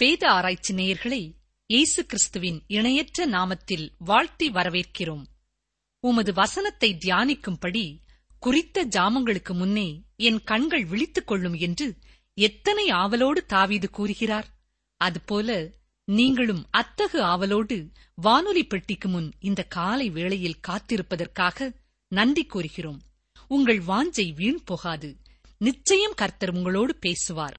வேத ஆராய்ச்சி நேயர்களை இயேசு கிறிஸ்துவின் இணையற்ற நாமத்தில் வாழ்த்தி வரவேற்கிறோம். உமது வசனத்தை தியானிக்கும்படி குறித்த ஜாமங்களுக்கு முன்னே என் கண்கள் விழித்துக் கொள்ளும் என்று எத்தனை ஆவலோடு தாவீது கூறுகிறார், அதுபோல நீங்களும் அத்தகு ஆவலோடு வானொலி பெட்டிக்கு முன் இந்த காலை வேளையில் காத்திருப்பதற்காக நன்றி கூறுகிறோம். உங்கள் வாஞ்சை வீண் போகாது. நிச்சயம் கர்த்தர் உங்களோடு பேசுவார்.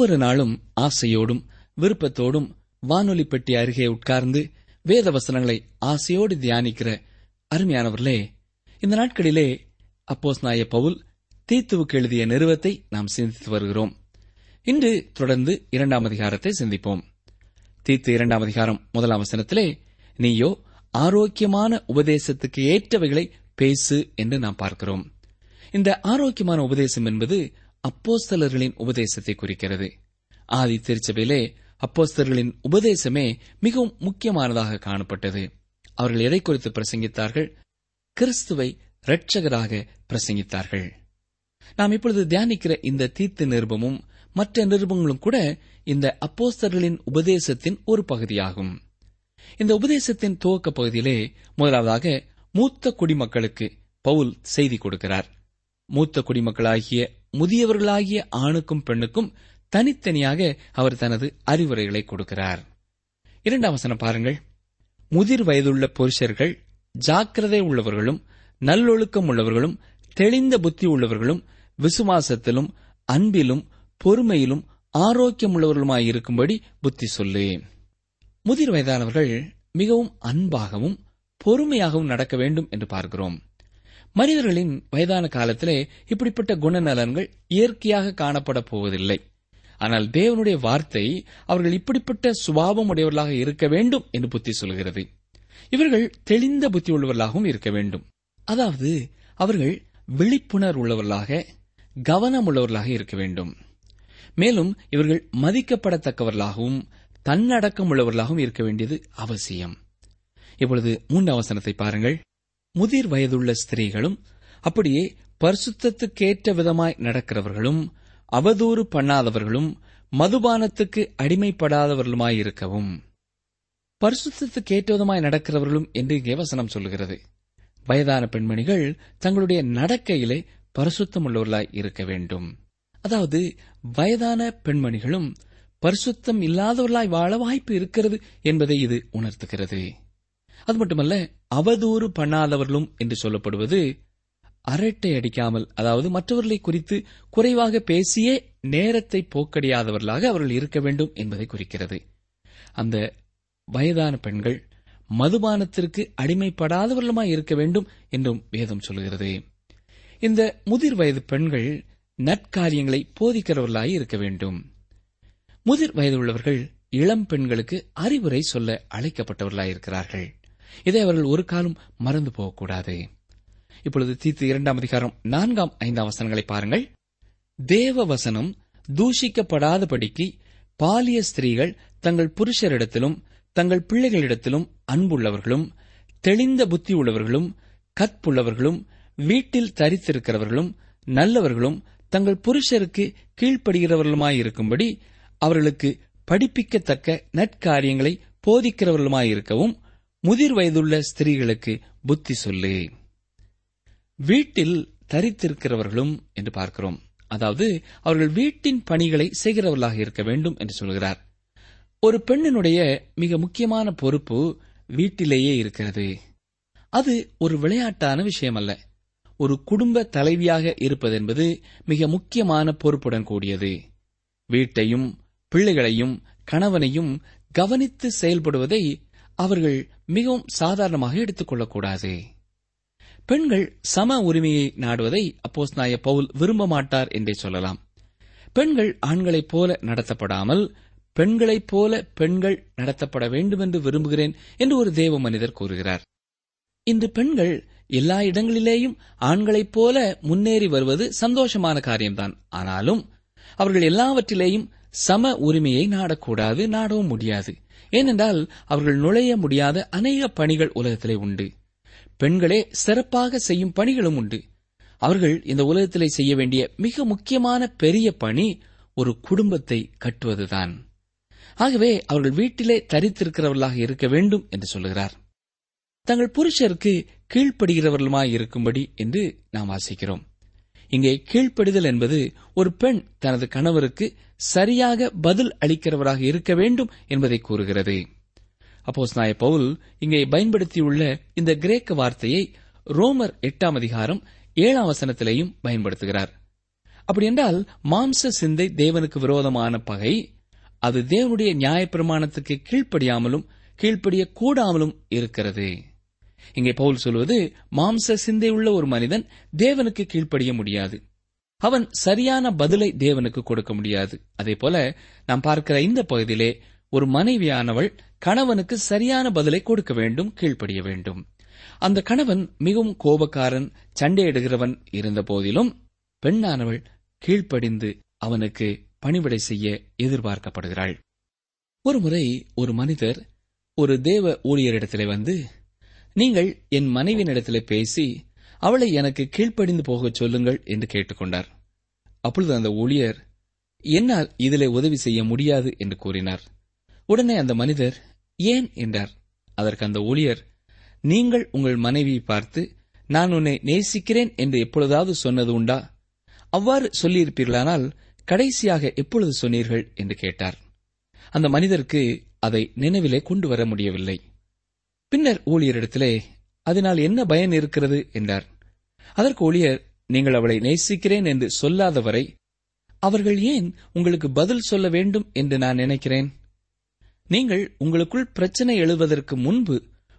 ஒவ்வொரு நாளும் ஆசையோடும் விருப்பத்தோடும் வானொலி பெட்டி அருகே உட்கார்ந்து வேத வசனங்களை ஆசையோடு தியானிக்கிற அருமையானவர்களே, இந்த நாட்களிலே அப்போஸ்தலனாகிய பவுல் தீத்துவுக்கு எழுதிய நிருபத்தை நாம் சிந்தித்து வருகிறோம். இன்று தொடர்ந்து 2ஆம் அதிகாரத்தை சிந்திப்போம். தீத்து 2ஆம் அதிகாரம் 1ஆம் வசனத்திலே, நீயோ ஆரோக்கியமான உபதேசத்துக்கு ஏற்றவைகளை பேசு என்று நாம் பார்க்கிறோம். இந்த ஆரோக்கியமான உபதேசம் என்பது அப்போஸ்தலர்களின் உபதேசத்தை குறிக்கிறது. ஆதி திருச்சபையிலே அப்போஸ்தலர்களின் உபதேசமே மிகவும் முக்கியமானதாக காணப்பட்டது. அவர்கள் எதை குறித்து பிரசங்கித்தார்கள்? கிறிஸ்துவை இரட்சகராக பிரசங்கித்தார்கள். நாம் இப்பொழுது தியானிக்கிற இந்த தீத்து நிருபமும் மற்ற நிருபங்களும் கூட இந்த அப்போஸ்தலர்களின் உபதேசத்தின் ஒரு பகுதியாகும். இந்த உபதேசத்தின் துவக்க பகுதியிலே முதலாவதாக மூத்த குடிமக்களுக்கு பவுல் செய்தி கொடுக்கிறார். மூத்த குடிமக்களாகிய முதியவர்களாகிய ஆணுக்கும் பெண்ணுக்கும் தனித்தனியாக அவர் தனது அறிவுரைகளை கொடுக்கிறார். இரண்டாம் வசனம் பாருங்கள். முதிர் வயதுள்ள புருஷர்கள் ஜாக்கிரதை உள்ளவர்களும் நல்லொழுக்கம் உள்ளவர்களும் தெளிந்த புத்தி உள்ளவர்களும் விசுவாசத்திலும் அன்பிலும் பொறுமையிலும் ஆரோக்கியம் உள்ளவர்களுமாயிருக்கும்படி புத்தி சொல்லு. முதிர் வயதானவர்கள் மிகவும் அன்பாகவும் பொறுமையாகவும் நடக்க வேண்டும் என்று பார்க்கிறோம். மனிதர்களின் வயதான காலத்திலே இப்படிப்பட்ட குணநலன்கள் இயற்கையாக காணப்பட போவதில்லை. ஆனால் தேவனுடைய வார்த்தை அவர்கள் இப்படிப்பட்ட சுபாவம் உடையவர்களாக இருக்க வேண்டும் என்று புத்தி சொல்கிறது. இவர்கள் தெளிந்த புத்தி உள்ளவர்களாகவும் இருக்க வேண்டும். அதாவது அவர்கள் விழிப்புணர்வு உள்ளவர்களாக, கவனம் உள்ளவர்களாக இருக்க வேண்டும். மேலும் இவர்கள் மதிக்கப்படத்தக்கவர்களாகவும் தன்னடக்கம் உள்ளவர்களாகவும் இருக்க வேண்டியது அவசியம். இப்பொழுது மூன்றாம் வசனத்தை பாருங்கள். முதிர் வயதுள்ள ஸ்திரீகளும் அப்படியே பரிசுத்தத்துக்கேற்ற விதமாய் நடக்கிறவர்களும் அவதூறு பண்ணாதவர்களும் மதுபானத்துக்கு அடிமைப்படாதவர்களுமாயிருக்கவும். பரிசுத்தத்துக்கேற்ற விதமாய் நடக்கிறவர்களும் என்று இங்கே வசனம் சொல்கிறது. வயதான பெண்மணிகள் தங்களுடைய நடக்கையிலே பரிசுத்தம் உள்ளவர்களாய் இருக்க வேண்டும். அதாவது வயதான பெண்மணிகளும் பரிசுத்தம் இல்லாதவர்களாய் வாழ வாய்ப்பு இருக்கிறது என்பதை இது உணர்த்துகிறது. அது மட்டுமல்ல, அவதூறு பண்ணாதவர்களும் என்று சொல்லப்படுவது அரட்டை அடிக்காமல், அதாவது மற்றவர்களை குறித்து குறைவாக பேசியே நேரத்தை போக்கடியாதவர்களாக அவர்கள் இருக்க வேண்டும் என்பதை குறிக்கிறது. அந்த வயதான பெண்கள் மதுபானத்திற்கு அடிமைப்படாதவர்களுமாய் இருக்க வேண்டும் என்றும் வேதம் சொல்கிறது. இந்த முதிர் வயது பெண்கள் நற்காரியங்களை போதிக்கிறவர்களாய் இருக்க வேண்டும். முதிர் வயது உள்ளவர்கள் இளம் பெண்களுக்கு அறிவுரை சொல்ல அழைக்கப்பட்டவர்களாயிருக்கிறார்கள். இதை அவர்கள் ஒரு காலம் மறந்து போகக்கூடாது. இப்பொழுது தீத்து 2:2, 4, 5 பாருங்கள். தேவ வசனம் தூஷிக்கப்படாதபடிக்கு பாலிய ஸ்திரீகள் தங்கள் புருஷரிடத்திலும் தங்கள் பிள்ளைகளிடத்திலும் அன்புள்ளவர்களும் தெளிந்த புத்தி உள்ளவர்களும் கற்புள்ளவர்களும் வீட்டில் தரித்திருக்கிறவர்களும் நல்லவர்களும் தங்கள் புருஷருக்கு கீழ்ப்படுகிறவர்களுமாயிருக்கும்படி அவர்களுக்கு படிப்பிக்கத்தக்க நற்காரியங்களை போதிக்கிறவர்களுமாயிருக்கவும் முதிர் வயதுள்ள ஸ்திரீகளுக்கு புத்தி சொல்லு. வீட்டில் தரித்திருக்கிறவர்களும் என்று பார்க்கிறோம். அதாவது அவர்கள் வீட்டின் பணிகளை செய்கிறவர்களாக இருக்க வேண்டும் என்று சொல்கிறார். ஒரு பெண்ணினுடைய மிக முக்கியமான பொறுப்பு வீட்டிலேயே இருக்கிறது. அது ஒரு விளையாட்டான விஷயம் அல்ல. ஒரு குடும்ப தலைவியாக இருப்பது என்பது மிக முக்கியமான பொறுப்புடன் கூடியது. வீட்டையும் பிள்ளைகளையும் கணவனையும் கவனித்து செயல்படுவதை அவர்கள் மிகவும் சாதாரணமாக எடுத்துக்கொள்ளக்கூடாது. பெண்கள் சம உரிமையை நாடுவதை அப்போஸ்தலனாகிய பவுல் விரும்ப மாட்டார் என்றே சொல்லலாம். பெண்கள் ஆண்களைப் போல நடத்தப்படாமல் பெண்களைப் போல பெண்கள் நடத்தப்பட வேண்டும் என்று விரும்புகிறேன் என்று ஒரு தேவ மனிதர் கூறுகிறார். இன்று பெண்கள் எல்லா இடங்களிலேயும் ஆண்களைப் போல முன்னேறி வருவது சந்தோஷமான காரியம்தான். ஆனாலும் அவர்கள் எல்லாவற்றிலேயும் சம உரிமையை நாடக்கூடாது, நாடவும் முடியாது. ஏனென்றால் அவர்கள் நுழைய முடியாத அநேக பணிகள் உலகத்திலே உண்டு. பெண்களே சிறப்பாக செய்யும் பணிகளும் உண்டு. அவர்கள் இந்த உலகத்திலே செய்ய வேண்டிய மிக முக்கியமான பெரிய பணி ஒரு குடும்பத்தை கட்டுவதுதான். ஆகவே அவர்கள் வீட்டிலே தரித்திருக்கிறவர்களாக இருக்க வேண்டும் என்று சொல்கிறார். தங்கள் புருஷருக்கு கீழ்ப்படுகிறவர்களுமாய் இருக்கும்படி என்று நாம் வாசிக்கிறோம். இங்கே கீழ்ப்படுதல் என்பது ஒரு பெண் தனது கணவருக்கு சரியாக பதில் அளிக்கிறவராக இருக்க வேண்டும் என்பதை கூறுகிறது. அப்போஸ்தலனாகிய பவுல் இங்கே பயன்படுத்தியுள்ள இந்த கிரேக்க வார்த்தையை ரோமர் 8:7 பயன்படுத்துகிறார். அப்படியென்றால் மாம்ச சிந்தை தேவனுக்கு விரோதமான பகை. அது தேவனுடைய நியாயப்பிரமாணத்துக்கு கீழ்ப்படியாமலும் கீழ்ப்படிய கூடாமலும் இருக்கிறது. இங்கே பவுல் சொல்வது, மாம்ச சிந்தை உள்ள ஒரு மனிதன் தேவனுக்கு கீழ்ப்படிய முடியாது. அவன் சரியான பதிலை தேவனுக்கு கொடுக்க முடியாது. அதே போல நாம் பார்க்கிற இந்த பகுதியிலே ஒரு மனைவியானவள் கணவனுக்கு சரியான பதிலை கொடுக்க வேண்டும், கீழ்ப்படிய வேண்டும். அந்த கணவன் மிகவும் கோபக்காரன், சண்டையிடுகிறவன் இருந்த போதிலும் பெண்ணானவள் கீழ்ப்படிந்து அவனுக்கு பணிவிடை செய்ய எதிர்பார்க்கப்படுகிறாள். ஒருமுறை ஒரு மனிதர் ஒரு தேவ ஊழியரிடத்திலே வந்து, நீங்கள் என் மனைவியினிடத்திலே பேசி அவளை எனக்கு கீழ்ப்படிந்து போகச் சொல்லுங்கள் என்று கேட்டுக்கொண்டார். அப்பொழுது அந்த ஊழியர், என்னால் இதிலே உதவி செய்ய முடியாது என்று கூறினார். உடனே அந்த மனிதர், ஏன் என்றார். அதற்கு அந்த ஊழியர், நீங்கள் உங்கள் மனைவியை பார்த்து, நான் உன்னை நேசிக்கிறேன் என்று எப்பொழுதாவது சொன்னது உண்டா? அவ்வாறு சொல்லியிருப்பீர்களானால் கடைசியாக எப்பொழுது சொன்னீர்கள் என்று கேட்டார். அந்த மனிதருக்கு அதை நினைவிலே கொண்டு வர முடியவில்லை. பின்னர் ஊழியரிடத்திலே, அதனால் என்ன பயன் இருக்கிறது என்றார். அதற்கு ஊழியர், நீங்கள் அவளை நேசிக்கிறேன் என்று சொல்லாத வரை அவர்கள் ஏன் உங்களுக்கு பதில் சொல்ல வேண்டும் என்று நான் நினைக்கிறேன். நீங்கள் உங்களுக்குள் பிரச்சனை எழுவதற்கு முன்பு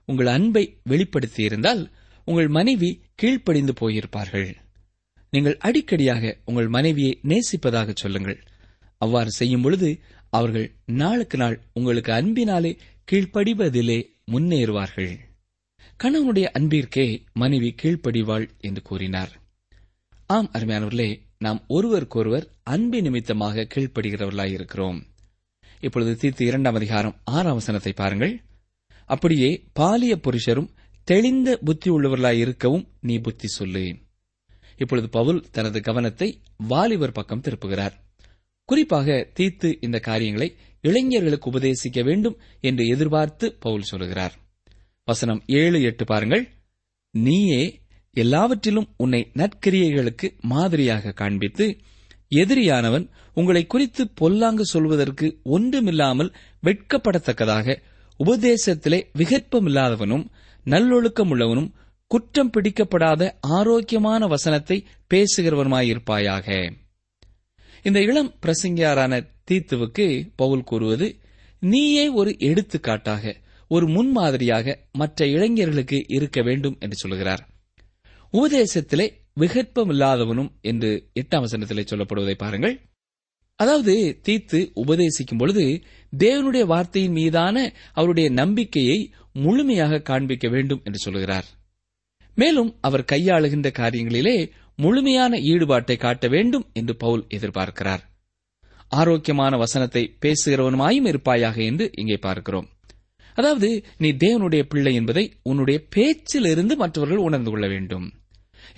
உங்கள் அன்பை வெளிப்படுத்தியிருந்தால் உங்கள் மனைவி கீழ்ப்படிந்து போயிருப்பார்கள். நீங்கள் அடிக்கடியாக உங்கள் மனைவியை நேசிப்பதாக சொல்லுங்கள். அவ்வாறு செய்யும் பொழுது அவர்கள் நாளுக்கு நாள் உங்களுக்கு அன்பினாலே கீழ்ப்படிவதிலே முன்னேறுவார்கள். கணவனுடைய அன்பிற்கே மனைவி கீழ்ப்படிவாள் என்று கூறினார். ஆம் அருமையானவர்களே, நாம் ஒருவருக்கொருவர் அன்பு நிமித்தமாக கீழ்ப்படுகிறவர்களாயிருக்கிறோம். இப்பொழுது தீத்து 2:6 பாருங்கள். அப்படியே பாலிய புருஷரும் தெளிந்த புத்தி உள்ளவர்களாயிருக்கவும் நீ புத்தி சொல்லு. இப்பொழுது பவுல் தனது கவனத்தை வாலிபர் பக்கம் திருப்புகிறார். குறிப்பாக தீத்து இந்த காரியங்களை இளைஞர்களுக்கு உபதேசிக்க வேண்டும் என்று எதிர்பார்த்து பவுல் சொல்கிறார். வசனம் 7-8 பாருங்கள். நீயே எல்லாவற்றிலும் உன்னை நற்கிரியைகளுக்கு மாதிரியாக காண்பித்து எதிரியானவன் உங்களை குறித்து பொல்லாங்கு சொல்வதற்கு ஒன்றுமில்லாமல் வெட்கப்படத்தக்கதாக உபதேசத்திலே விகற்பமில்லாதவனும் நல்லொழுக்கம் உள்ளவனும் குற்றம் பிடிக்கப்படாத ஆரோக்கியமான வசனத்தை பேசுகிறவனுமாயிருப்பாயாக. இந்த இளம் பிரசங்கியாரான தீத்துவுக்கு பவுல் கூறுவது, நீயே ஒரு எடுத்துக்காட்டாக, ஒரு முன்மாதிரியாக மற்ற இளைஞர்களுக்கு இருக்க வேண்டும் என்று சொல்கிறார். உபதேசத்திலே விகற்பமில்லாதவனும் என்று 8 சொல்லப்படுவதை பாருங்கள். அதாவது தீத்து உபதேசிக்கும் பொழுது தேவனுடைய வார்த்தையின் மீதான அவருடைய நம்பிக்கையை முழுமையாக காண்பிக்க வேண்டும் என்று சொல்கிறார். மேலும் அவர் கையாளுகின்ற காரியங்களிலே முழுமையான ஈடுபாட்டை காட்ட வேண்டும் என்று பவுல் எதிர்பார்க்கிறார். ஆரோக்கியமான வசனத்தை பேசுகிறவனுமாயும் இருப்பாயாக என்று இங்கே பார்க்கிறோம். அதாவது நீ தேவனுடைய பிள்ளை என்பதை உன்னுடைய பேச்சிலிருந்து மற்றவர்கள் உணர்ந்து கொள்ள வேண்டும்.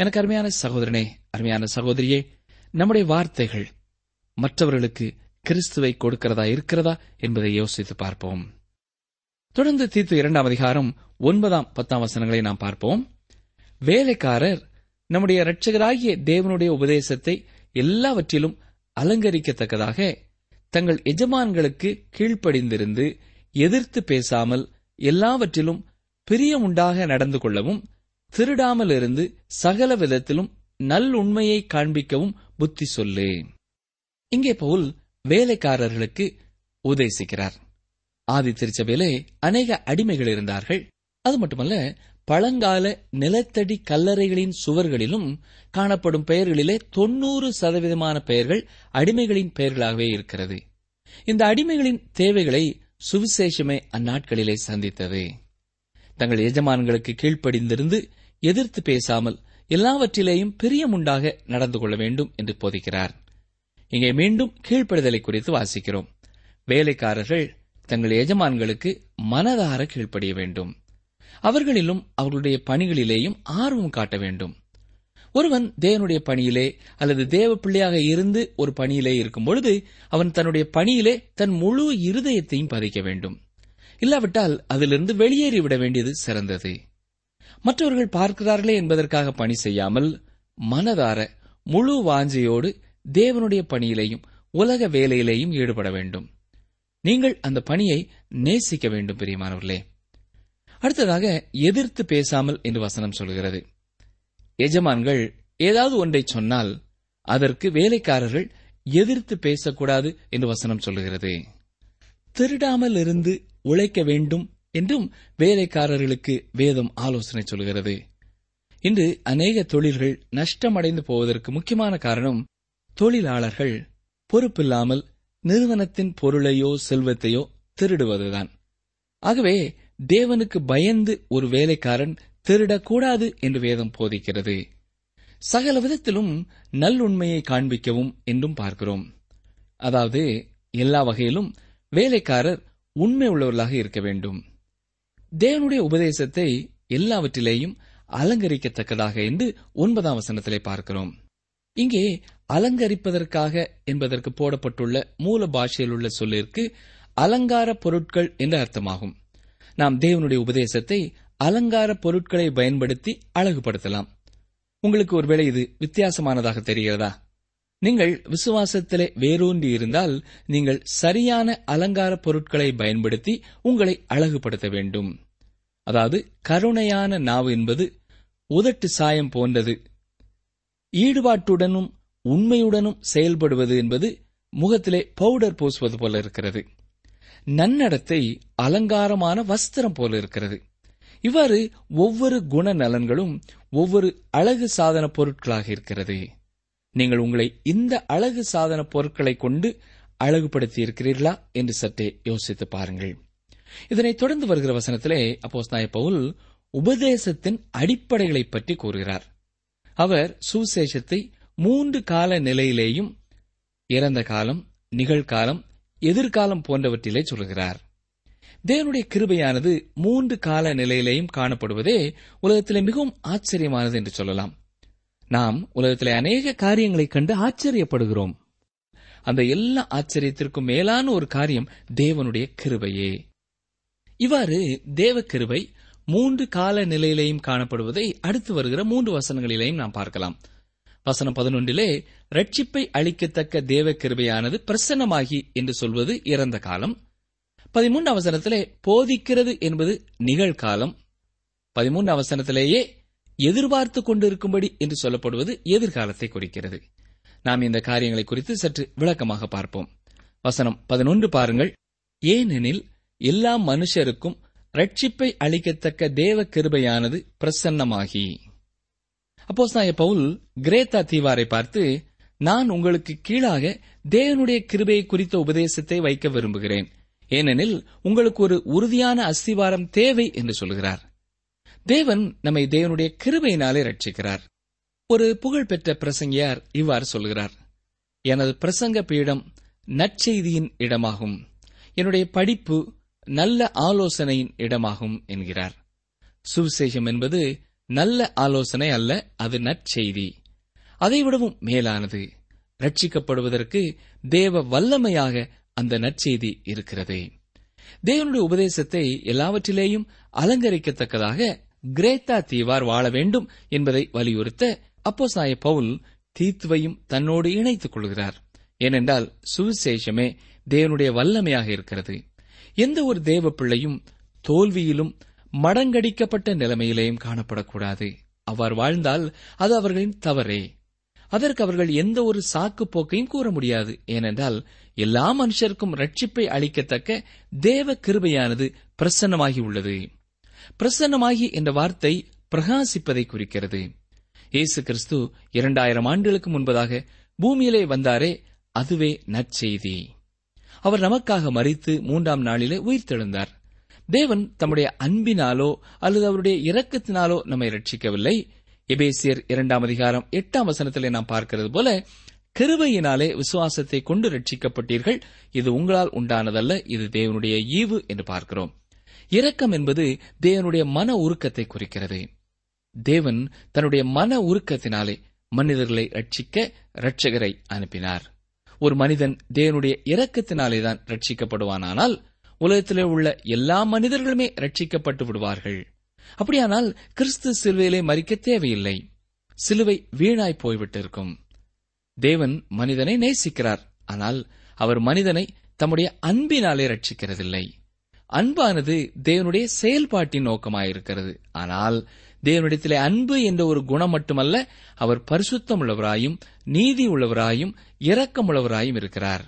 எனக்கு அருமையான சகோதரனே, அருமையான சகோதரியே, நம்முடைய வார்த்தைகள் மற்றவர்களுக்கு கிறிஸ்துவை கொடுக்கிறதா இருக்கிறதா என்பதை யோசித்து பார்ப்போம். தொடர்ந்து தீத்து 2:9-10 நாம் பார்ப்போம். வேலைக்காரர் நம்முடைய இரட்சகராகிய தேவனுடைய உபதேசத்தை எல்லாவற்றிலும் அலங்கரிக்கத்தக்கதாக தங்கள் எஜமான்களுக்கு கீழ்ப்படிந்திருந்து எதிர்த்து பேசாமல் எல்லாவற்றிலும் பிரியமுண்டாக நடந்து கொள்ளவும் திருடாமல் இருந்து சகல விதத்திலும் நல்லுண்மையை காண்பிக்கவும் புத்தி சொல்லு. இங்கே பவுல் வேலைக்காரர்களுக்கு உபதேசிக்கிறார். ஆதி திருச்சபையிலே அநேக அடிமைகள் இருந்தார்கள். அது மட்டுமல்ல, பழங்கால நிலத்தடி கல்லறைகளின் சுவர்களிலும் காணப்படும் பெயர்களிலே 90% பெயர்கள் அடிமைகளின் பெயர்களாகவே இருக்கிறது. இந்த அடிமைகளின் தேவைகளை சுவிசேஷமே அந்நாட்களிலே சந்தித்தது. தங்கள் எஜமான்களுக்கு கீழ்ப்படிந்திருந்து எதிர்த்து பேசாமல் எல்லாவற்றிலேயும் பிரியமுண்டாக நடந்து கொள்ள வேண்டும் என்று போதிக்கிறார். இங்கே மீண்டும் கீழ்ப்படுதலை குறித்து வாசிக்கிறோம். வேலைக்காரர்கள் தங்கள் எஜமான்களுக்கு மனதார கீழ்ப்படிய வேண்டும். அவர்களிலும் அவர்களுடைய பணிகளிலேயும் ஆர்வம் காட்ட வேண்டும். ஒருவன் தேவனுடைய பணியிலே அல்லது தேவ பிள்ளையாக இருந்து ஒரு பணியிலே இருக்கும் பொழுது அவன் தன்னுடைய பணியிலே தன் முழு இருதயத்தையும் பதிக்க வேண்டும். இல்லாவிட்டால் அதிலிருந்து வெளியேறிவிட வேண்டியது சிறந்தது. மற்றவர்கள் பார்க்கிறார்களே என்பதற்காக பணி செய்யாமல் மனதார முழு வாஞ்சையோடு தேவனுடைய பணியிலேயும் உலக வேலையிலேயும் ஈடுபட வேண்டும். நீங்கள் அந்த பணியை நேசிக்க வேண்டும் பிரியமானவர்களே. அடுத்ததாக எதிர்த்து பேசாமல் என்று வசனம் சொல்கிறது. எஜமான்கள் ஏதாவது ஒன்றை சொன்னால் அதற்கு வேலைக்காரர்கள் எதிர்த்து பேசக்கூடாது என்று வசனம் சொல்கிறது. திருடாமல் இருந்து உழைக்க வேண்டும் என்றும் வேலைக்காரர்களுக்கு வேதம் ஆலோசனை சொல்கிறது. இன்று அநேக தொழில்கள் நஷ்டமடைந்து போவதற்கு முக்கியமான காரணம் தொழிலாளர்கள் பொறுப்பில்லாமல் நிறுவனத்தின் பொருளையோ செல்வத்தையோ திருடுவதுதான். ஆகவே தேவனுக்கு பயந்து ஒரு வேலைக்காரன் திருடக்கூடாது என்று வேதம் போதிக்கிறது. சகல விதத்திலும் நல்லுண்மையை காண்பிக்கவும் என்றும் பார்க்கிறோம். அதாவது எல்லா வகையிலும் வேலைக்காரர் உண்மை உள்ளவர்களாக இருக்க வேண்டும். தேவனுடைய உபதேசத்தை எல்லாவற்றிலேயும் அலங்கரிக்கத்தக்கதாக என்று 9 வசனத்திலே பார்க்கிறோம். இங்கே அலங்கரிப்பதற்காக என்பதற்கு போடப்பட்டுள்ள மூல பாஷையில் உள்ள சொல்லிற்கு அலங்கார பொருட்கள் என்று அர்த்தமாகும். நாம் தேவனுடைய உபதேசத்தை அலங்கார பொருட்களை பயன்படுத்தி அழகுபடுத்தலாம். உங்களுக்கு ஒருவேளை இது வித்தியாசமானதாக தெரிகிறதா? நீங்கள் விசுவாசத்திலே வேரூன்றி இருந்தால் நீங்கள் சரியான அலங்கார பொருட்களை பயன்படுத்தி உங்களை அழகுபடுத்த வேண்டும். அதாவது கருணையான நாவு என்பது உதட்டு சாயம் போன்றது. ஈடுபாட்டுடனும் உண்மையுடனும் செயல்படுவது என்பது முகத்திலே பவுடர் பூசுவது போல இருக்கிறது. நன்னடத்தை அலங்காரமான வஸ்திரம் போல இருக்கிறது. இவ்வாறு ஒவ்வொரு குணநலன்களும் ஒவ்வொரு அழகு சாதன பொருட்களாக இருக்கிறது. நீங்கள் உங்களை இந்த அழகு சாதன பொருட்களை கொண்டு அழகுபடுத்தி இருக்கிறீர்களா என்று சற்றே யோசித்து பாருங்கள். இதனை தொடர்ந்து வருகிற வசனத்திலே அப்போஸ்தலனாகிய பவுல் உபதேசத்தின் அடிப்படைகளை பற்றி கூறுகிறார். அவர் சுவிசேஷத்தை 3 கால நிலையிலேயும் இறந்த காலம், நிகழ்காலம், எதிர்காலம் போன்றவற்றிலே சொல்கிறார். தேவனுடைய கிருபையானது 3 கால நிலையிலேயும் காணப்படுவதே உலகத்திலே மிகவும் ஆச்சரியமானது என்று சொல்லலாம். நாம் உலகத்திலே அநேக காரியங்களை கண்டு ஆச்சரியப்படுகிறோம். அந்த எல்லா ஆச்சரியத்திற்கும் மேலான ஒரு காரியம் தேவனுடைய கிருபையே. இவ்வாறு தேவ கிருபை 3 கால நிலையிலேயும் காணப்படுவதை அடுத்து வருகிற 3 வசனங்களிலேயும் நாம் பார்க்கலாம். வசனம் 11 ரட்சிப்பை அளிக்கத்தக்க தேவ கிருபையானது பிரசன்னமாகி என்று சொல்வது இறந்த காலம். 13 வசனத்திலே போதிக்கிறது என்பது நிகழ்காலம். 13 வசனத்திலேயே எதிர்பார்த்து கொண்டிருக்கும்படி என்று சொல்லப்படுவது எதிர்காலத்தை குறிக்கிறது. நாம் இந்த காரியங்களை குறித்து சற்று விளக்கமாக பார்ப்போம். வசனம் 11 பாருங்கள். ஏனெனில் எல்லா மனுஷருக்கும் ரட்சிப்பை அளிக்கத்தக்க தேவ கிருபையானது பிரசன்னமாகி. அப்போஸ்தலனாகிய பவுல் கிரேத்தா தீவாரை பார்த்து, நான் உங்களுக்கு கீழாக தேவனுடைய கிருபையை குறித்த உபதேசத்தை வைக்க விரும்புகிறேன், ஏனெனில் உங்களுக்கு ஒரு உறுதியான அஸ்திவாரம் தேவை என்று சொல்கிறார். தேவன் நம்மை தேவனுடைய கிருபையினாலே ரட்சிக்கிறார். ஒரு புகழ்பெற்ற பிரசங்கியார் இவ்வாறு சொல்கிறார். எனது பிரசங்க பீடம் நற்செய்தியின் இடமாகும், என்னுடைய படிப்பு நல்ல ஆலோசனையின் இடமாகும் என்கிறார். சுவிசேஷம் என்பது நல்ல ஆலோசனை அல்ல, அது நற்செய்தி. அதைவிடவும் மேலானது. ரட்சிக்கப்படுவதற்கு தேவ வல்லமையாக அந்த நற்செய்தி இருக்கிறது. தேவனுடைய உபதேசத்தை எல்லாவற்றிலேயும் அலங்கரிக்கத்தக்கதாக கிரேத்தா தீவார் வாழ வேண்டும் என்பதை வலியுறுத்த அப்போஸ்தலனாகிய பவுல் தீத்துவையும் தன்னோடு இணைத்துக் கொள்கிறார். ஏனென்றால் சுவிசேஷமே தேவனுடைய வல்லமையாக இருக்கிறது. எந்த ஒரு தேவ பிள்ளையும் தோல்வியிலும் மடங்கடிக்கப்பட்ட நிலைமையிலேயும் காணப்படக்கூடாது. அவ்வாறு வாழ்ந்தால் அது அவர்களின் தவறே. அதற்கு அவர்கள் எந்த ஒரு சாக்கு போக்கையும் கூற முடியாது. ஏனென்றால் எல்லா மனுஷருக்கும் ரட்சிப்பை அளிக்கத்தக்க தேவ கிருபையானது பிரசன்னமாகி உள்ளது. பிரசன்னமாகி என்ற வார்த்தை பிரகாசிப்பதை குறிக்கிறது. இயேசு கிறிஸ்து 2000 ஆண்டுகளுக்கு முன்பதாக பூமியிலே வந்தாரே, அதுவே நற்செய்தி. அவர் நமக்காக மரித்து 3ஆம் நாளிலே உயிர்த்தெழுந்தார். தேவன் தம்முடைய அன்பினாலோ அல்லது அவருடைய இரக்கத்தினாலோ நம்மை ரட்சிக்கவில்லை. எபேசியர் 2 அதிகாரம் 8 வசனத்திலே நாம் பார்க்கிறது போல, கிருபையினாலே விசுவாசத்தை கொண்டு ரட்சிக்கப்பட்டீர்கள், இது உங்களால் உண்டானதல்ல, இது தேவனுடைய ஈவு என்று பார்க்கிறோம். இரக்கம் என்பது தேவனுடைய மன உருக்கத்தை குறிக்கிறது. தேவன் தன்னுடைய மன உருக்கத்தினாலே மனிதர்களை ரட்சிக்க இரட்சகரை அனுப்பினார். ஒரு மனிதன் தேவனுடைய இரக்கத்தினாலேதான் ரட்சிக்கப்படுவானானால் உலகத்திலே உள்ள எல்லா மனிதர்களுமே ரட்சிக்கப்பட்டு விடுவார்கள். அப்படியானால் கிறிஸ்து சிலுவையிலே மரிக்க தேவையில்லை. சிலுவை வீணாய் போய்விட்டிருக்கும். தேவன் மனிதனை நேசிக்கிறார். ஆனால் அவர் மனிதனை தம்முடைய அன்பினாலே ரட்சிக்கிறதில்லை. அன்பானது தேவனுடைய செயல்பாட்டின் நோக்கமாயிருக்கிறது. ஆனால் தேவனிடத்திலே அன்பு என்ற ஒரு குணம் மட்டுமல்ல, அவர் பரிசுத்தம் உள்ளவராயும் நீதி உள்ளவராயும் இரக்கம் உள்ளவராயும் இருக்கிறார்.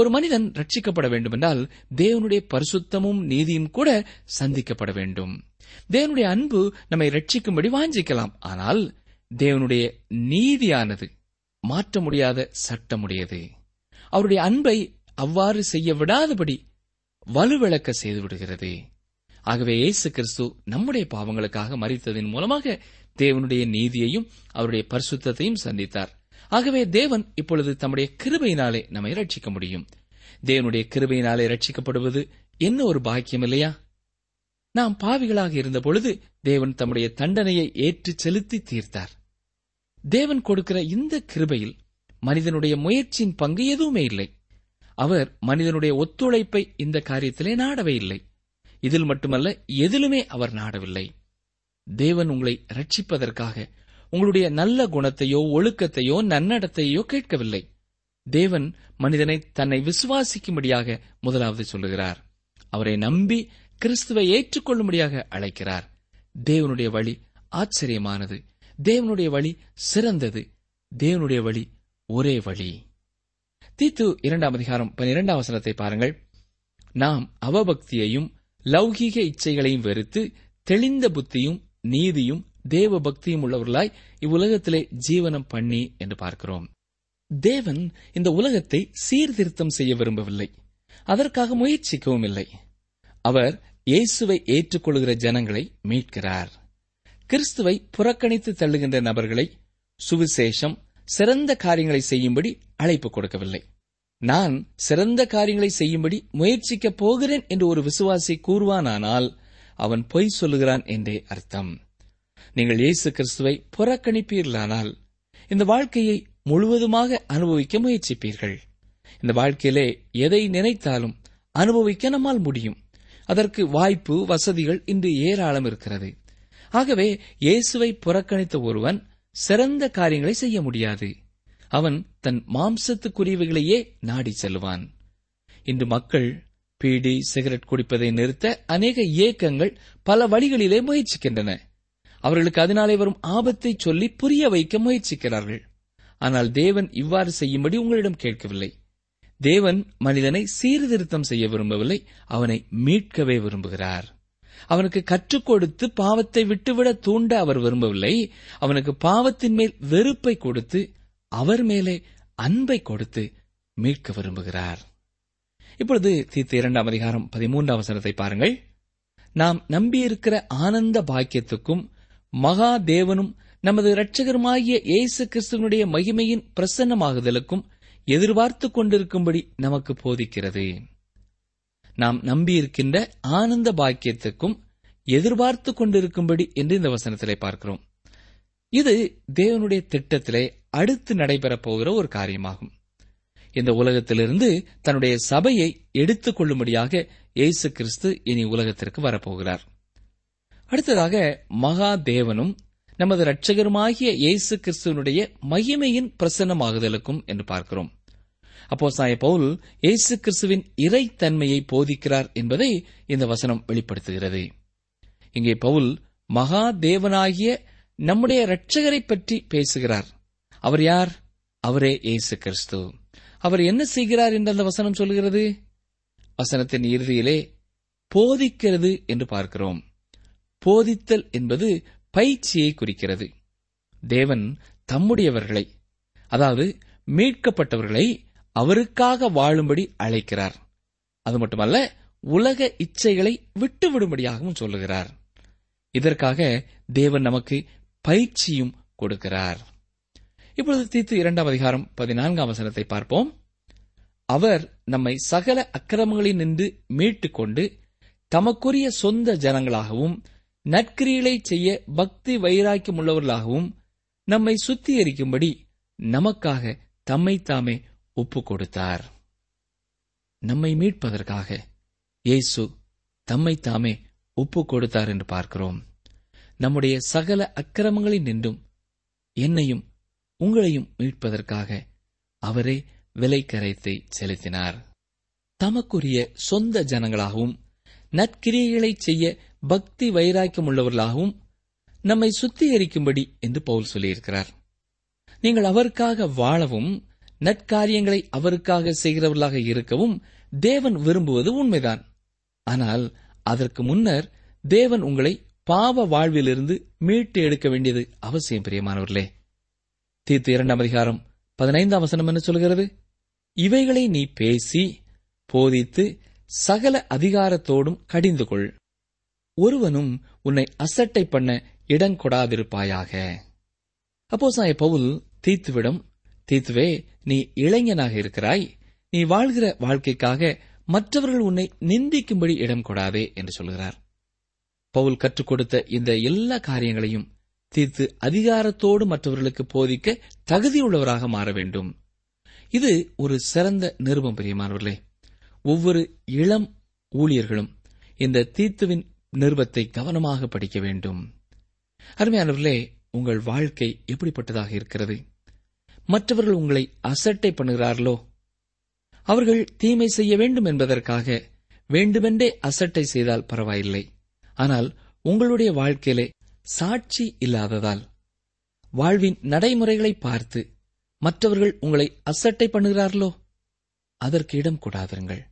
ஒரு மனிதன் ரட்சிக்கப்பட வேண்டுமென்றால் தேவனுடைய பரிசுத்தமும் நீதியும் கூட சந்திக்கப்பட வேண்டும். தேவனுடைய அன்பு நம்மை ரட்சிக்கும்படி வாஞ்சிக்கலாம். ஆனால் தேவனுடைய நீதியானது மாற்ற முடியாத சட்டமுடையது. அவருடைய அன்பை அவ்வாறு செய்ய விடாதபடி வலுவிளக்க செய்துவிடுகிறது. ஆகவே இயேசு கிறிஸ்து நம்முடைய பாவங்களுக்காக மரித்ததின் மூலமாக தேவனுடைய நீதியையும் அவருடைய பரிசுத்தத்தையும் சந்தித்தார். ஆகவே தேவன் இப்பொழுது தம்முடைய கிருபையினாலே நம்மை ரட்சிக்க முடியும். தேவனுடைய கிருபையினாலே ரட்சிக்கப்படுவது என்ன ஒரு பாக்கியம் இல்லையா? நாம் பாவிகளாக இருந்தபொழுது தேவன் தம்முடைய தண்டனையை ஏற்று செலுத்தி தீர்த்தார். தேவன் கொடுக்கிற இந்த கிருபையில் மனிதனுடைய முயற்சியின் பங்கு எதுவுமே இல்லை. அவர் மனிதனுடைய ஒத்துழைப்பை இந்த காரியத்திலே நாடவே இல்லை. இதில் மட்டுமல்ல, எதிலுமே அவர் நாடவில்லை. தேவன் உங்களை ரட்சிப்பதற்காக உங்களுடைய நல்ல குணத்தையோ ஒழுக்கத்தையோ நன்னடத்தையோ கேட்கவில்லை. தேவன் மனிதனை தன்னை விசுவாசிக்கும்படியாக முதலாவது சொல்லுகிறார். அவரை நம்பி கிறிஸ்துவை ஏற்றுக்கொள்ளும்படியாக அழைக்கிறார். தேவனுடைய வழி ஆச்சரியமானது. தேவனுடைய வழி சிறந்தது. தேவனுடைய வழி ஒரே வழி. தீத்து 2:12 பாருங்கள். நாம் அவபக்தியையும் லௌகீக இச்சைகளையும் வெறுத்து தெளிந்த புத்தியும் நீதியும் தேவ பக்தியும் உள்ளவர்களாய் இவ்வுலகத்திலே ஜீவனம் பண்ணி என்று பார்க்கிறோம். தேவன் இந்த உலகத்தை சீர்திருத்தம் செய்ய விரும்பவில்லை. அதற்காக முயற்சிக்கவும் இல்லை. அவர் இயேசுவை ஏற்றுக்கொள்கிற ஜனங்களை மீட்கிறார். கிறிஸ்துவை புறக்கணித்து தள்ளுகின்ற நபர்களை சுவிசேஷம் சிறந்த காரியங்களை செய்யும்படி அழைப்பு கொடுக்கவில்லை. நான் சிறந்த காரியங்களை செய்யும்படி முயற்சிக்கப் போகிறேன் என்று ஒரு விசுவாசி கூறுவானானால் அவன் பொய் சொல்லுகிறான் என்றே அர்த்தம். நீங்கள் இயேசு கிறிஸ்துவை புறக்கணிப்பீர்களானால் இந்த வாழ்க்கையை முழுவதுமாக அனுபவிக்க முயற்சிப்பீர்கள். இந்த வாழ்க்கையிலே எதை நினைத்தாலும் அனுபவிக்க நம்மால் முடியும். அதற்கு வாய்ப்பு வசதிகள் இன்று ஏராளம் இருக்கிறது. ஆகவே இயேசுவை புறக்கணித்த ஒருவன் சிறந்த காரியங்களை செய்ய முடியாது. அவன் தன் மாம்சத்துக்குரியவைகளையே நாடி செல்வான். இன்று மக்கள் பீடி சிகரெட் குடிப்பதை நிறுத்த அநேக இயக்கங்கள் பல வழிகளிலே முயற்சிக்கின்றன. அவர்களுக்கு அதனாலே வரும் ஆபத்தை சொல்லி புரிய வைக்க முயற்சிக்கிறார்கள். ஆனால் தேவன் இவ்வாறு செய்யும்படி உங்களிடம் கேட்கவில்லை. தேவன் மனிதனை சீர்திருத்தம் செய்ய விரும்பவில்லை. அவனை மீட்கவே விரும்புகிறார். அவனுக்கு கற்றுக் கொடுத்து பாவத்தை விட்டுவிட தூண்ட அவர் விரும்பவில்லை. அவனுக்கு பாவத்தின் மேல் வெறுப்பை கொடுத்து அவர் மேலே அன்பை கொடுத்து மீட்க விரும்புகிறார். இப்பொழுது தீத்து 2:13 பாருங்கள். நாம் நம்பியிருக்கிற ஆனந்த பாக்கியத்துக்கும் மகாதேவனும் நமது இரட்சகருமாகிய இயேசு கிறிஸ்துவனுடைய மகிமையின் பிரசன்னமாகுதலுக்கும் எதிர்பார்த்து கொண்டிருக்கும்படி நமக்கு போதிக்கிறது. நாம் நம்பியிருக்கின்ற ஆனந்த பாக்கியத்துக்கும் எதிர்பார்த்து கொண்டிருக்கும்படி என்று இந்த வசனத்திலே பார்க்கிறோம். இது தேவனுடைய திட்டத்திலே அடுத்து நடைபெறப் போகிற ஒரு காரியமாகும். இந்த உலகத்திலிருந்து தன்னுடைய சபையை எடுத்துக் கொள்ளும்படியாக இயேசு கிறிஸ்து இனி உலகத்திற்கு வரப்போகிறார். அடுத்ததாக மகாதேவனும் நமது இரட்சகருமாகிய இயேசு கிறிஸ்துவனுடைய மகிமையின் பிரசன்னமாகுதலுக்கும் என்று பார்க்கிறோம். அப்போஸ்தலனாகிய பவுல் இயேசு கிறிஸ்துவின் இறைத்தன்மையை போதிக்கிறார் என்பதை இந்த வசனம் வெளிப்படுத்துகிறது. இங்கே பவுல் மகாதேவனாகிய நம்முடைய இரட்சகரை பற்றி பேசுகிறார். அவர் யார்? அவரே இயேசு கிறிஸ்து. அவர் என்ன செய்கிறார் என்று அந்த வசனம் சொல்கிறது. வசனத்தின் இறுதியிலே போதிக்கிறது என்று பார்க்கிறோம். போதித்தல் என்பது பயிற்சியை குறிக்கிறது. தேவன் தம்முடையவர்களை, அதாவது மீட்கப்பட்டவர்களை அவருக்காக வாழும்படி அழைக்கிறார். அது மட்டுமல்ல, உலக இச்சைகளை விட்டுவிடும்படியாகவும் சொல்லுகிறார். இதற்காக தேவன் நமக்கு பயிற்சியும் கொடுக்கிறார். இப்பொழுது தீத்து 2:14 பார்ப்போம். அவர் நம்மை சகல அக்கிரமங்களில் நின்று மீட்டுக்கொண்டு தமக்குரிய சொந்த ஜனங்களாகவும் நற்கிரிகளை செய்ய பக்தி வைராக்கியம் உள்ளவர்களாகவும் நம்மை சுத்திகரிக்கும்படி நமக்காக தம்மைத்தாமே ஒப்புக் கொடுத்தார். நம்மை மீட்பதற்காக இயேசு தம்மைத்தாமே ஒப்புக் கொடுத்தார் என்று பார்க்கிறோம். நம்முடைய சகல அக்கிரமங்களில் நின்றும் என்னையும் உங்களையும் மீட்பதற்காக அவரே விலைக்கரைத்தை செலுத்தினார். தமக்குரிய சொந்த ஜனங்களாகவும் நற்கிரியைகளை செய்ய பக்தி வைராக்கியம் உள்ளவர்களாகவும் நம்மை சுத்திகரிக்கும்படி என்று பவுல் சொல்லியிருக்கிறார். நீங்கள் அவருக்காக வாழவும் நற்காரியங்களை அவருக்காக செய்கிறவர்களாக இருக்கவும் தேவன் விரும்புவது உண்மைதான். ஆனால் அதற்கு முன்னர் தேவன் உங்களை பாவ வாழ்விலிருந்து மீட்டு எடுக்க வேண்டியது அவசியம். பிரியமானவர்களே, தீத்து 2:15 என்ன சொல்கிறது? இவைகளை நீ பேசி போதித்து சகல அதிகாரத்தோடும் கடிந்து கொள், ஒருவனும் உன்னை அசட்டை பண்ண இடங்கொடாதிருப்பாயாக. அப்போஸ்தலனாகிய பவுல் தீத்துவிடம், தீத்துவே, நீ இளைஞனாக இருக்கிறாய், நீ வாழ்கிற வாழ்க்கைக்காக மற்றவர்கள் உன்னை நிந்திக்கும்படி இடம் கொடாதே என்று சொல்கிறார். பவுல் கற்றுக் கொடுத்த இந்த எல்லா காரியங்களையும் தீத்து அதிகாரத்தோடு மற்றவர்களுக்கு போதிக்க தகுதியுள்ளவராக மாற வேண்டும். இது ஒரு சிறந்த நிருபம். பிரியமானவர்களே, ஒவ்வொரு இளம் ஊழியர்களும் இந்த தீத்துவின் நிருபத்தை கவனமாக படிக்க வேண்டும். அருமையானவர்களே, உங்கள் வாழ்க்கை எப்படிப்பட்டதாக இருக்கிறது? மற்றவர்கள் உங்களை அசட்டை பண்ணுகிறார்களோ? அவர்கள் தீமை செய்ய வேண்டும் என்பதற்காக வேண்டுமென்றே அசட்டை செய்தால் பரவாயில்லை. ஆனால் உங்களுடைய வாழ்க்கையிலே சாட்சி இல்லாததால் வாழ்வின் நடைமுறைகளை பார்த்து மற்றவர்கள் உங்களை அசட்டை பண்ணுகிறார்களோ? அதற்கு இடம் கொடாதிருங்கள்.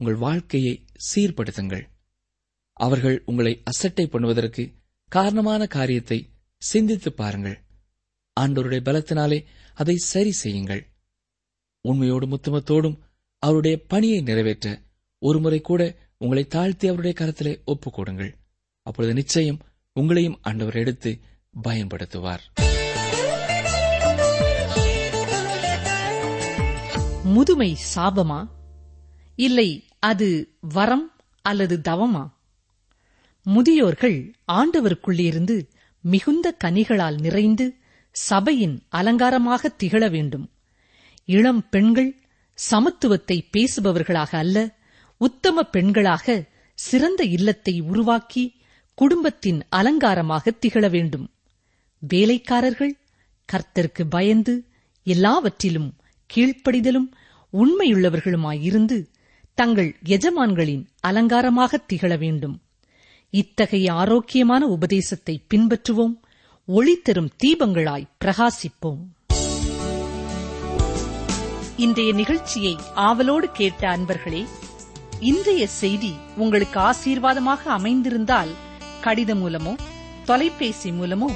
உங்கள் வாழ்க்கையை சீர்படுத்துங்கள். அவர்கள் உங்களை அசட்டை பண்ணுவதற்கு காரணமான காரியத்தை சிந்தித்து பாருங்கள். ஆண்டவருடைய பலத்தினாலே அதை சரி செய்யுங்கள். உண்மையோடும் உத்தமத்தோடும் அவருடைய பணியை நிறைவேற்ற ஒருமுறை கூட உங்களை தாழ்த்தி அவருடைய கரத்திலே ஒப்புக்கொடுங்கள். அப்பொழுது நிச்சயம் உங்களையும் ஆண்டவர் எடுத்து பயன்படுத்துவார். முதுமை சாபமா, இல்லை அது வரம் அல்லது தவமா? முதியோர்கள் ஆண்டவருக்குள்ளிருந்து மிகுந்த கனிகளால் நிறைந்து சபையின் அலங்காரமாக திகழ வேண்டும். இளம் பெண்கள் சமத்துவத்தை பேசுபவர்களாக அல்ல, உத்தம பெண்களாக சிறந்த இல்லத்தை உருவாக்கி குடும்பத்தின் அலங்காரமாக திகழ வேண்டும். வேலைக்காரர்கள் கர்த்தருக்கு பயந்து எல்லாவற்றிலும் கீழ்ப்படிதலும் உண்மையுள்ளவர்களுமாயிருந்து தங்கள் எஜமான்களின் அலங்காரமாக திகழ வேண்டும். இத்தகைய ஆரோக்கியமான உபதேசத்தை பின்பற்றுவோம். ஒளி தரும் தீபங்களாய் பிரகாசிப்போம். இன்றைய நிகழ்ச்சியை ஆவலோடு கேட்ட அன்பர்களே, இன்றைய செய்தி உங்களுக்கு ஆசீர்வாதமாக அமைந்திருந்தால் கடிதம் மூலமோ தொலைபேசி மூலமோ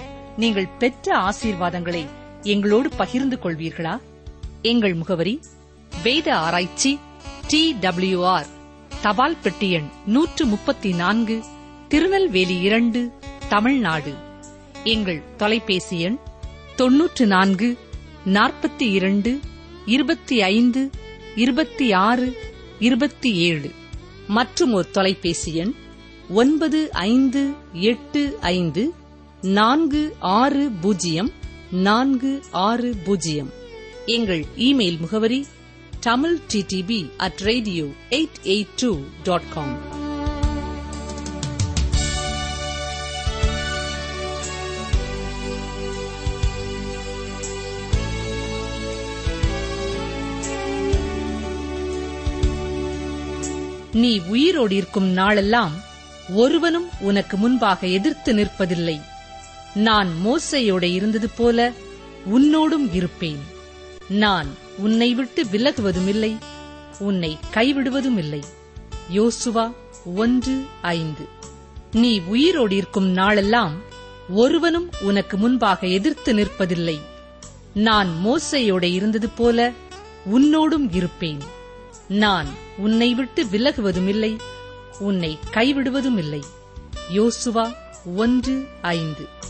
நீங்கள் பெற்ற ஆசீர்வாதங்களை எங்களோடு பகிர்ந்து கொள்வீர்களா? எங்கள் முகவரி வேத ஆராய்ச்சி TWR, தபால் பெட்டி எண் 134, திருநெல்வேலி 2, தமிழ்நாடு. எங்கள் தொலைபேசி எண் 94 42 25 26 27 மற்றும் ஒரு தொலைபேசி எண் 9585 460460. எங்கள் இமெயில் முகவரி tamilttb@radio882.com. நீ உயிரோடு இருக்கும் நாளெல்லாம் ஒருவனும் உனக்கு முன்பாக எதிர்த்து நிற்பதில்லை. நான் மோசேயோடு இருந்தது போல உன்னோடும் இருப்பேன். நான் உன்னை விட்டு விலகுவதும் இல்லை, உன்னை கைவிடுவதும் இல்லை. யோசுவா 1:5. நீ உயிரோடு இருக்கும் நாளெல்லாம் ஒருவனும் உனக்கு முன்பாக எதிர்த்து நிற்பதில்லை. நான் மோசேயோடு இருந்தது போல உன்னோடும் இருப்பேன். நான் உன்னை விட்டு விலகுவதும் இல்லை, உன்னை கைவிடுவதும் இல்லை. யோசுவா 1:5.